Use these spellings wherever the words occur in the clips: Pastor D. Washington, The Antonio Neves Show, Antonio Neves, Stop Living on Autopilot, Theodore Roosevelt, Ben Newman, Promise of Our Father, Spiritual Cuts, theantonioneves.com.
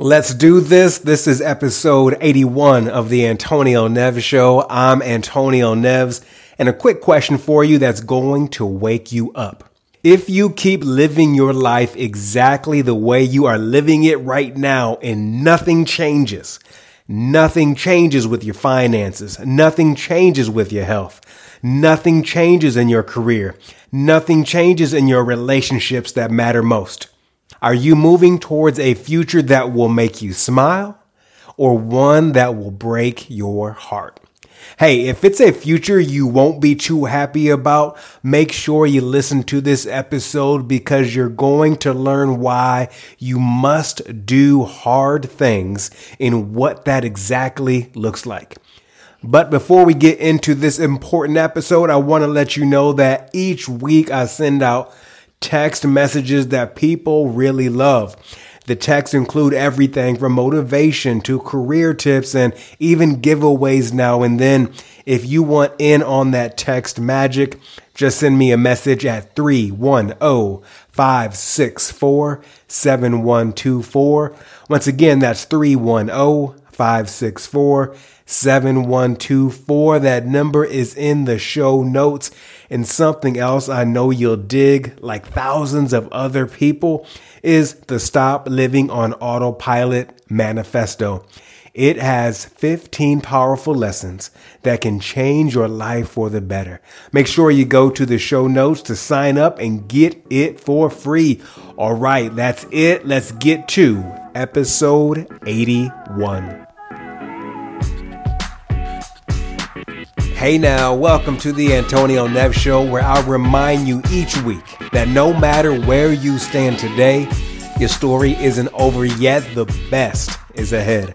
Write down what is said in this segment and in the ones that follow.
Let's do this. This is episode 81 of The Antonio Neves Show. I'm Antonio Neves, and a quick question for you that's going to wake you up. If you keep living your life exactly the way you are living it right now and nothing changes with your finances, nothing changes with your health, nothing changes in your career, nothing changes in your relationships that matter most, are you moving towards a future that will make you smile or one that will break your heart? Hey, if it's a future you won't be too happy about, make sure you listen to this episode because you're going to learn why you must do hard things and what that exactly looks like. But before we get into this important episode, I want to let you know that each week I send out text messages that people really love. The texts include everything from motivation to career tips and even giveaways now and then. If you want in on that text magic, just send me a message at 310-564-7124. Once again, that's 310-564-7124. That number is in the show notes. And something else I know you'll dig, like thousands of other people, is the Stop Living on Autopilot Manifesto. It has 15 powerful lessons that can change your life for the better. Make sure you go to the show notes to sign up and get it for free. All right, that's it. Let's get to episode 81. Hey now, welcome to the Antonio Neves Show, where I remind you each week that no matter where you stand today, your story isn't over yet. The best is ahead.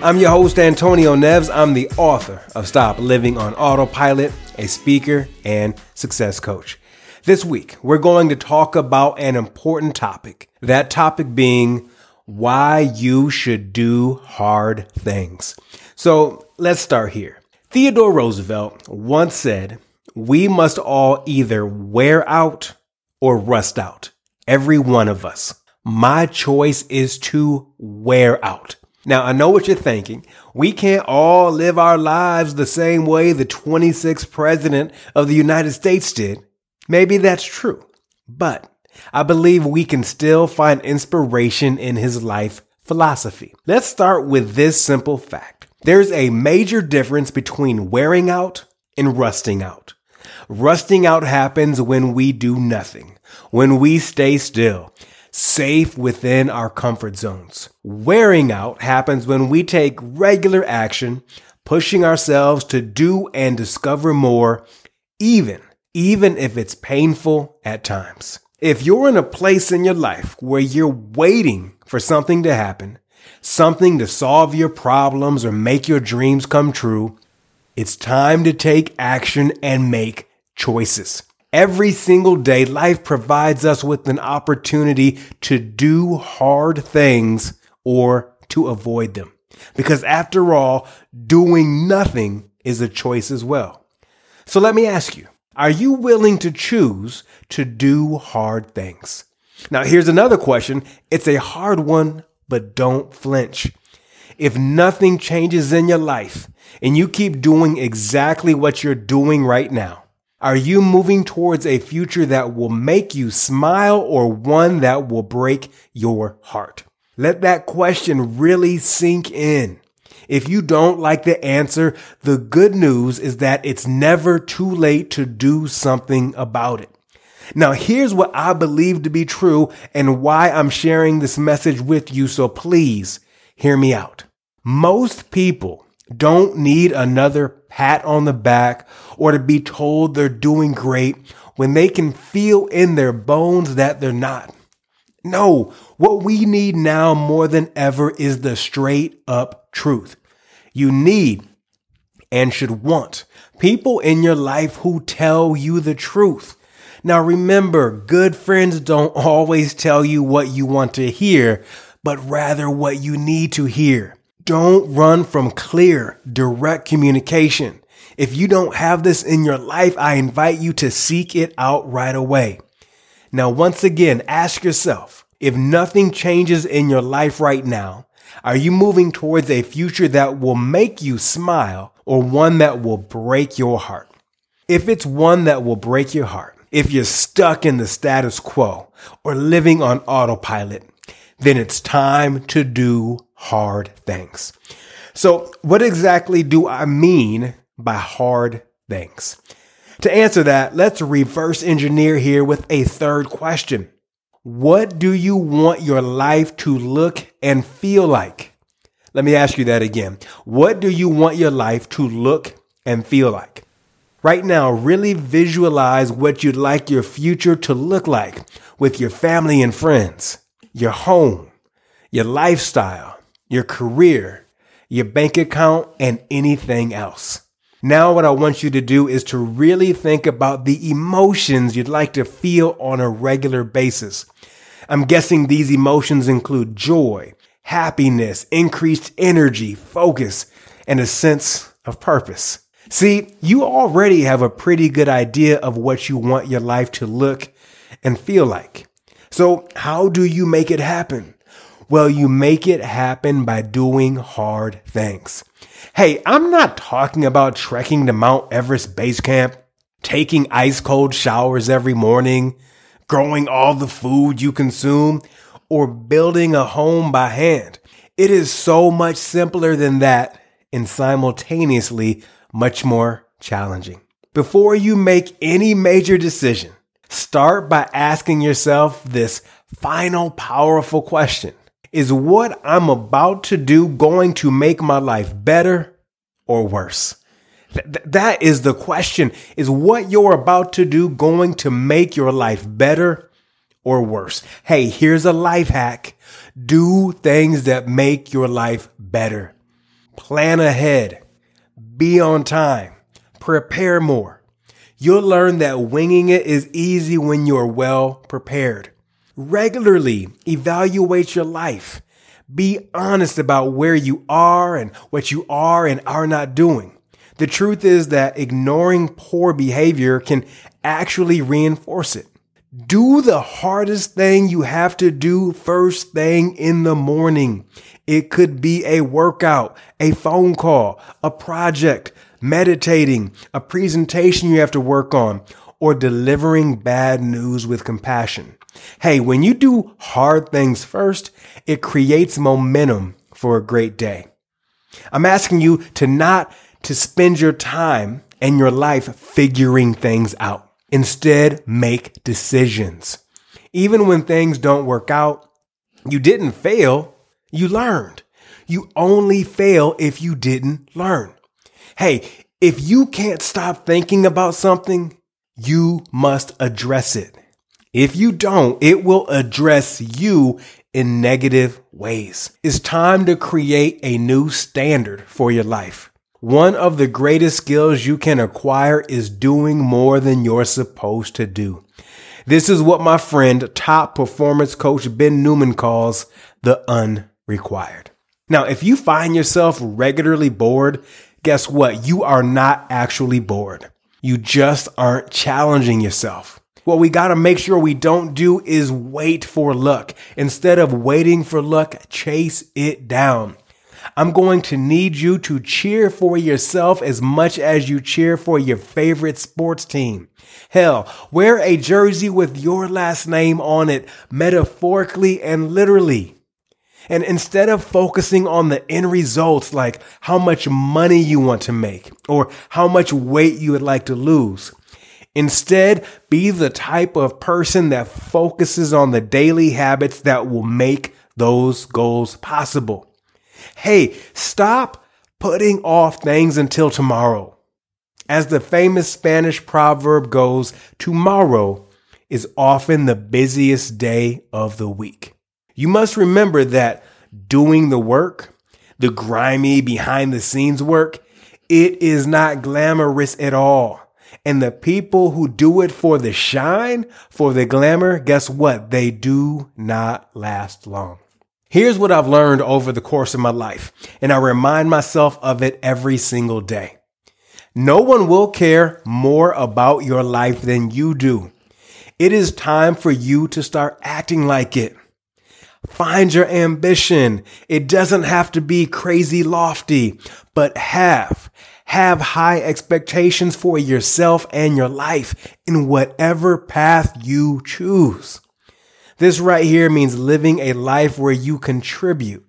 I'm your host, Antonio Neves. I'm the author of Stop Living on Autopilot, a speaker and success coach. This week, we're going to talk about an important topic, that topic being why you should do hard things. So let's start here. Theodore Roosevelt once said, "We must all either wear out or rust out, every one of us. My choice is to wear out." Now, I know what you're thinking. We can't all live our lives the same way the 26th president of the United States did. Maybe that's true, but I believe we can still find inspiration in his life philosophy. Let's start with this simple fact. There's a major difference between wearing out and rusting out. Rusting out happens when we do nothing, when we stay still, safe within our comfort zones. Wearing out happens when we take regular action, pushing ourselves to do and discover more, even if it's painful at times. If you're in a place in your life where you're waiting for something to happen, something to solve your problems or make your dreams come true, it's time to take action and make choices. Every single day, life provides us with an opportunity to do hard things or to avoid them. Because after all, doing nothing is a choice as well. So let me ask you, are you willing to choose to do hard things? Now, here's another question. It's a hard one, but don't flinch. If nothing changes in your life and you keep doing exactly what you're doing right now, are you moving towards a future that will make you smile or one that will break your heart? Let that question really sink in. If you don't like the answer, the good news is that it's never too late to do something about it. Now, here's what I believe to be true and why I'm sharing this message with you, so please hear me out. Most people don't need another pat on the back or to be told they're doing great when they can feel in their bones that they're not. No, what we need now more than ever is the straight up truth. You need and should want people in your life who tell you the truth. Now remember, good friends don't always tell you what you want to hear, but rather what you need to hear. Don't run from clear, direct communication. If you don't have this in your life, I invite you to seek it out right away. Now, once again, ask yourself, if nothing changes in your life right now, Are you moving towards a future that will make you smile or one that will break your heart? If it's one that will break your heart, if you're stuck in the status quo or living on autopilot, then it's time to do hard things. So what exactly do I mean by hard things? To answer that, let's reverse engineer here with a third question. What do you want your life to look and feel like? Let me ask you that again. What do you want your life to look and feel like? Right now, really visualize what you'd like your future to look like with your family and friends, your home, your lifestyle, your career, your bank account, and anything else. Now what I want you to do is to really think about the emotions you'd like to feel on a regular basis. I'm guessing these emotions include joy, happiness, increased energy, focus, and a sense of purpose. See, you already have a pretty good idea of what you want your life to look and feel like. So how do you make it happen? Well, you make it happen by doing hard things. Hey, I'm not talking about trekking to Mount Everest base camp, taking ice cold showers every morning, growing all the food you consume, or building a home by hand. It is so much simpler than that and simultaneously much more challenging. Before you make any major decision, start by asking yourself this final powerful question. Is what I'm about to do going to make my life better or worse? That is the question. Is what you're about to do going to make your life better or worse? Hey, here's a life hack. Do things that make your life better. Plan ahead. Be on time. Prepare more. You'll learn that winging it is easy when you're well prepared. Regularly evaluate your life. Be honest about where you are and what you are and are not doing. The truth is that ignoring poor behavior can actually reinforce it. Do the hardest thing you have to do first thing in the morning. It could be a workout, a phone call, a project, meditating, a presentation you have to work on, or delivering bad news with compassion. Hey, when you do hard things first, it creates momentum for a great day. I'm asking you to not spend your time and your life figuring things out. Instead, make decisions. Even when things don't work out, you didn't fail, you learned. You only fail if you didn't learn. Hey, if you can't stop thinking about something, you must address it. If you don't, it will address you in negative ways. It's time to create a new standard for your life. One of the greatest skills you can acquire is doing more than you're supposed to do. This is what my friend, top performance coach Ben Newman calls the unrequired. Now, if you find yourself regularly bored, guess what? You are not actually bored. You just aren't challenging yourself. What we got to make sure we don't do is wait for luck. Instead of waiting for luck, chase it down. I'm going to need you to cheer for yourself as much as you cheer for your favorite sports team. Hell, wear a jersey with your last name on it, metaphorically and literally. And instead of focusing on the end results, like how much money you want to make or how much weight you would like to lose, instead, be the type of person that focuses on the daily habits that will make those goals possible. Hey, stop putting off things until tomorrow. As the famous Spanish proverb goes, tomorrow is often the busiest day of the week. You must remember that doing the work, the grimy behind-the-scenes work, it is not glamorous at all. And the people who do it for the shine, for the glamour, guess what? They do not last long. Here's what I've learned over the course of my life, and I remind myself of it every single day. No one will care more about your life than you do. It is time for you to start acting like it. Find your ambition. It doesn't have to be crazy lofty, but have high expectations for yourself and your life in whatever path you choose. This right here means living a life where you contribute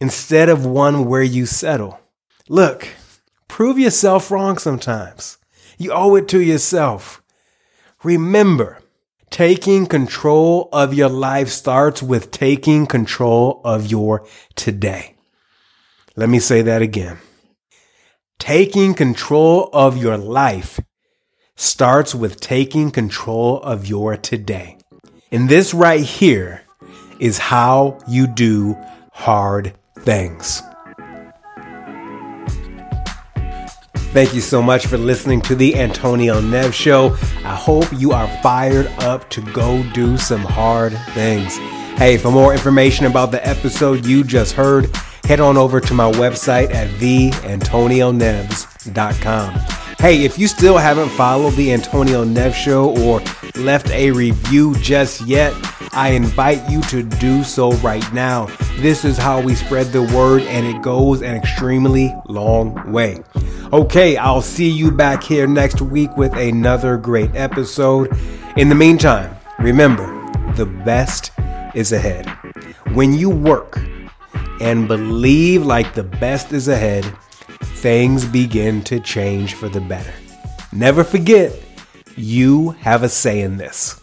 instead of one where you settle. Look, prove yourself wrong sometimes. You owe it to yourself. Remember, taking control of your life starts with taking control of your today. Let me say that again. Taking control of your life starts with taking control of your today. And this right here is how you do hard things. Thank you so much for listening to The Antonio Neves Show. I hope you are fired up to go do some hard things. Hey, for more information about the episode you just heard, head on over to my website at theantonioneves.com. Hey, if you still haven't followed The Antonio Neves Show or left a review just yet, I invite you to do so right now. This is how we spread the word, and it goes an extremely long way. Okay, I'll see you back here next week with another great episode. In the meantime, remember, the best is ahead. When you work and believe like the best is ahead, things begin to change for the better. Never forget, you have a say in this.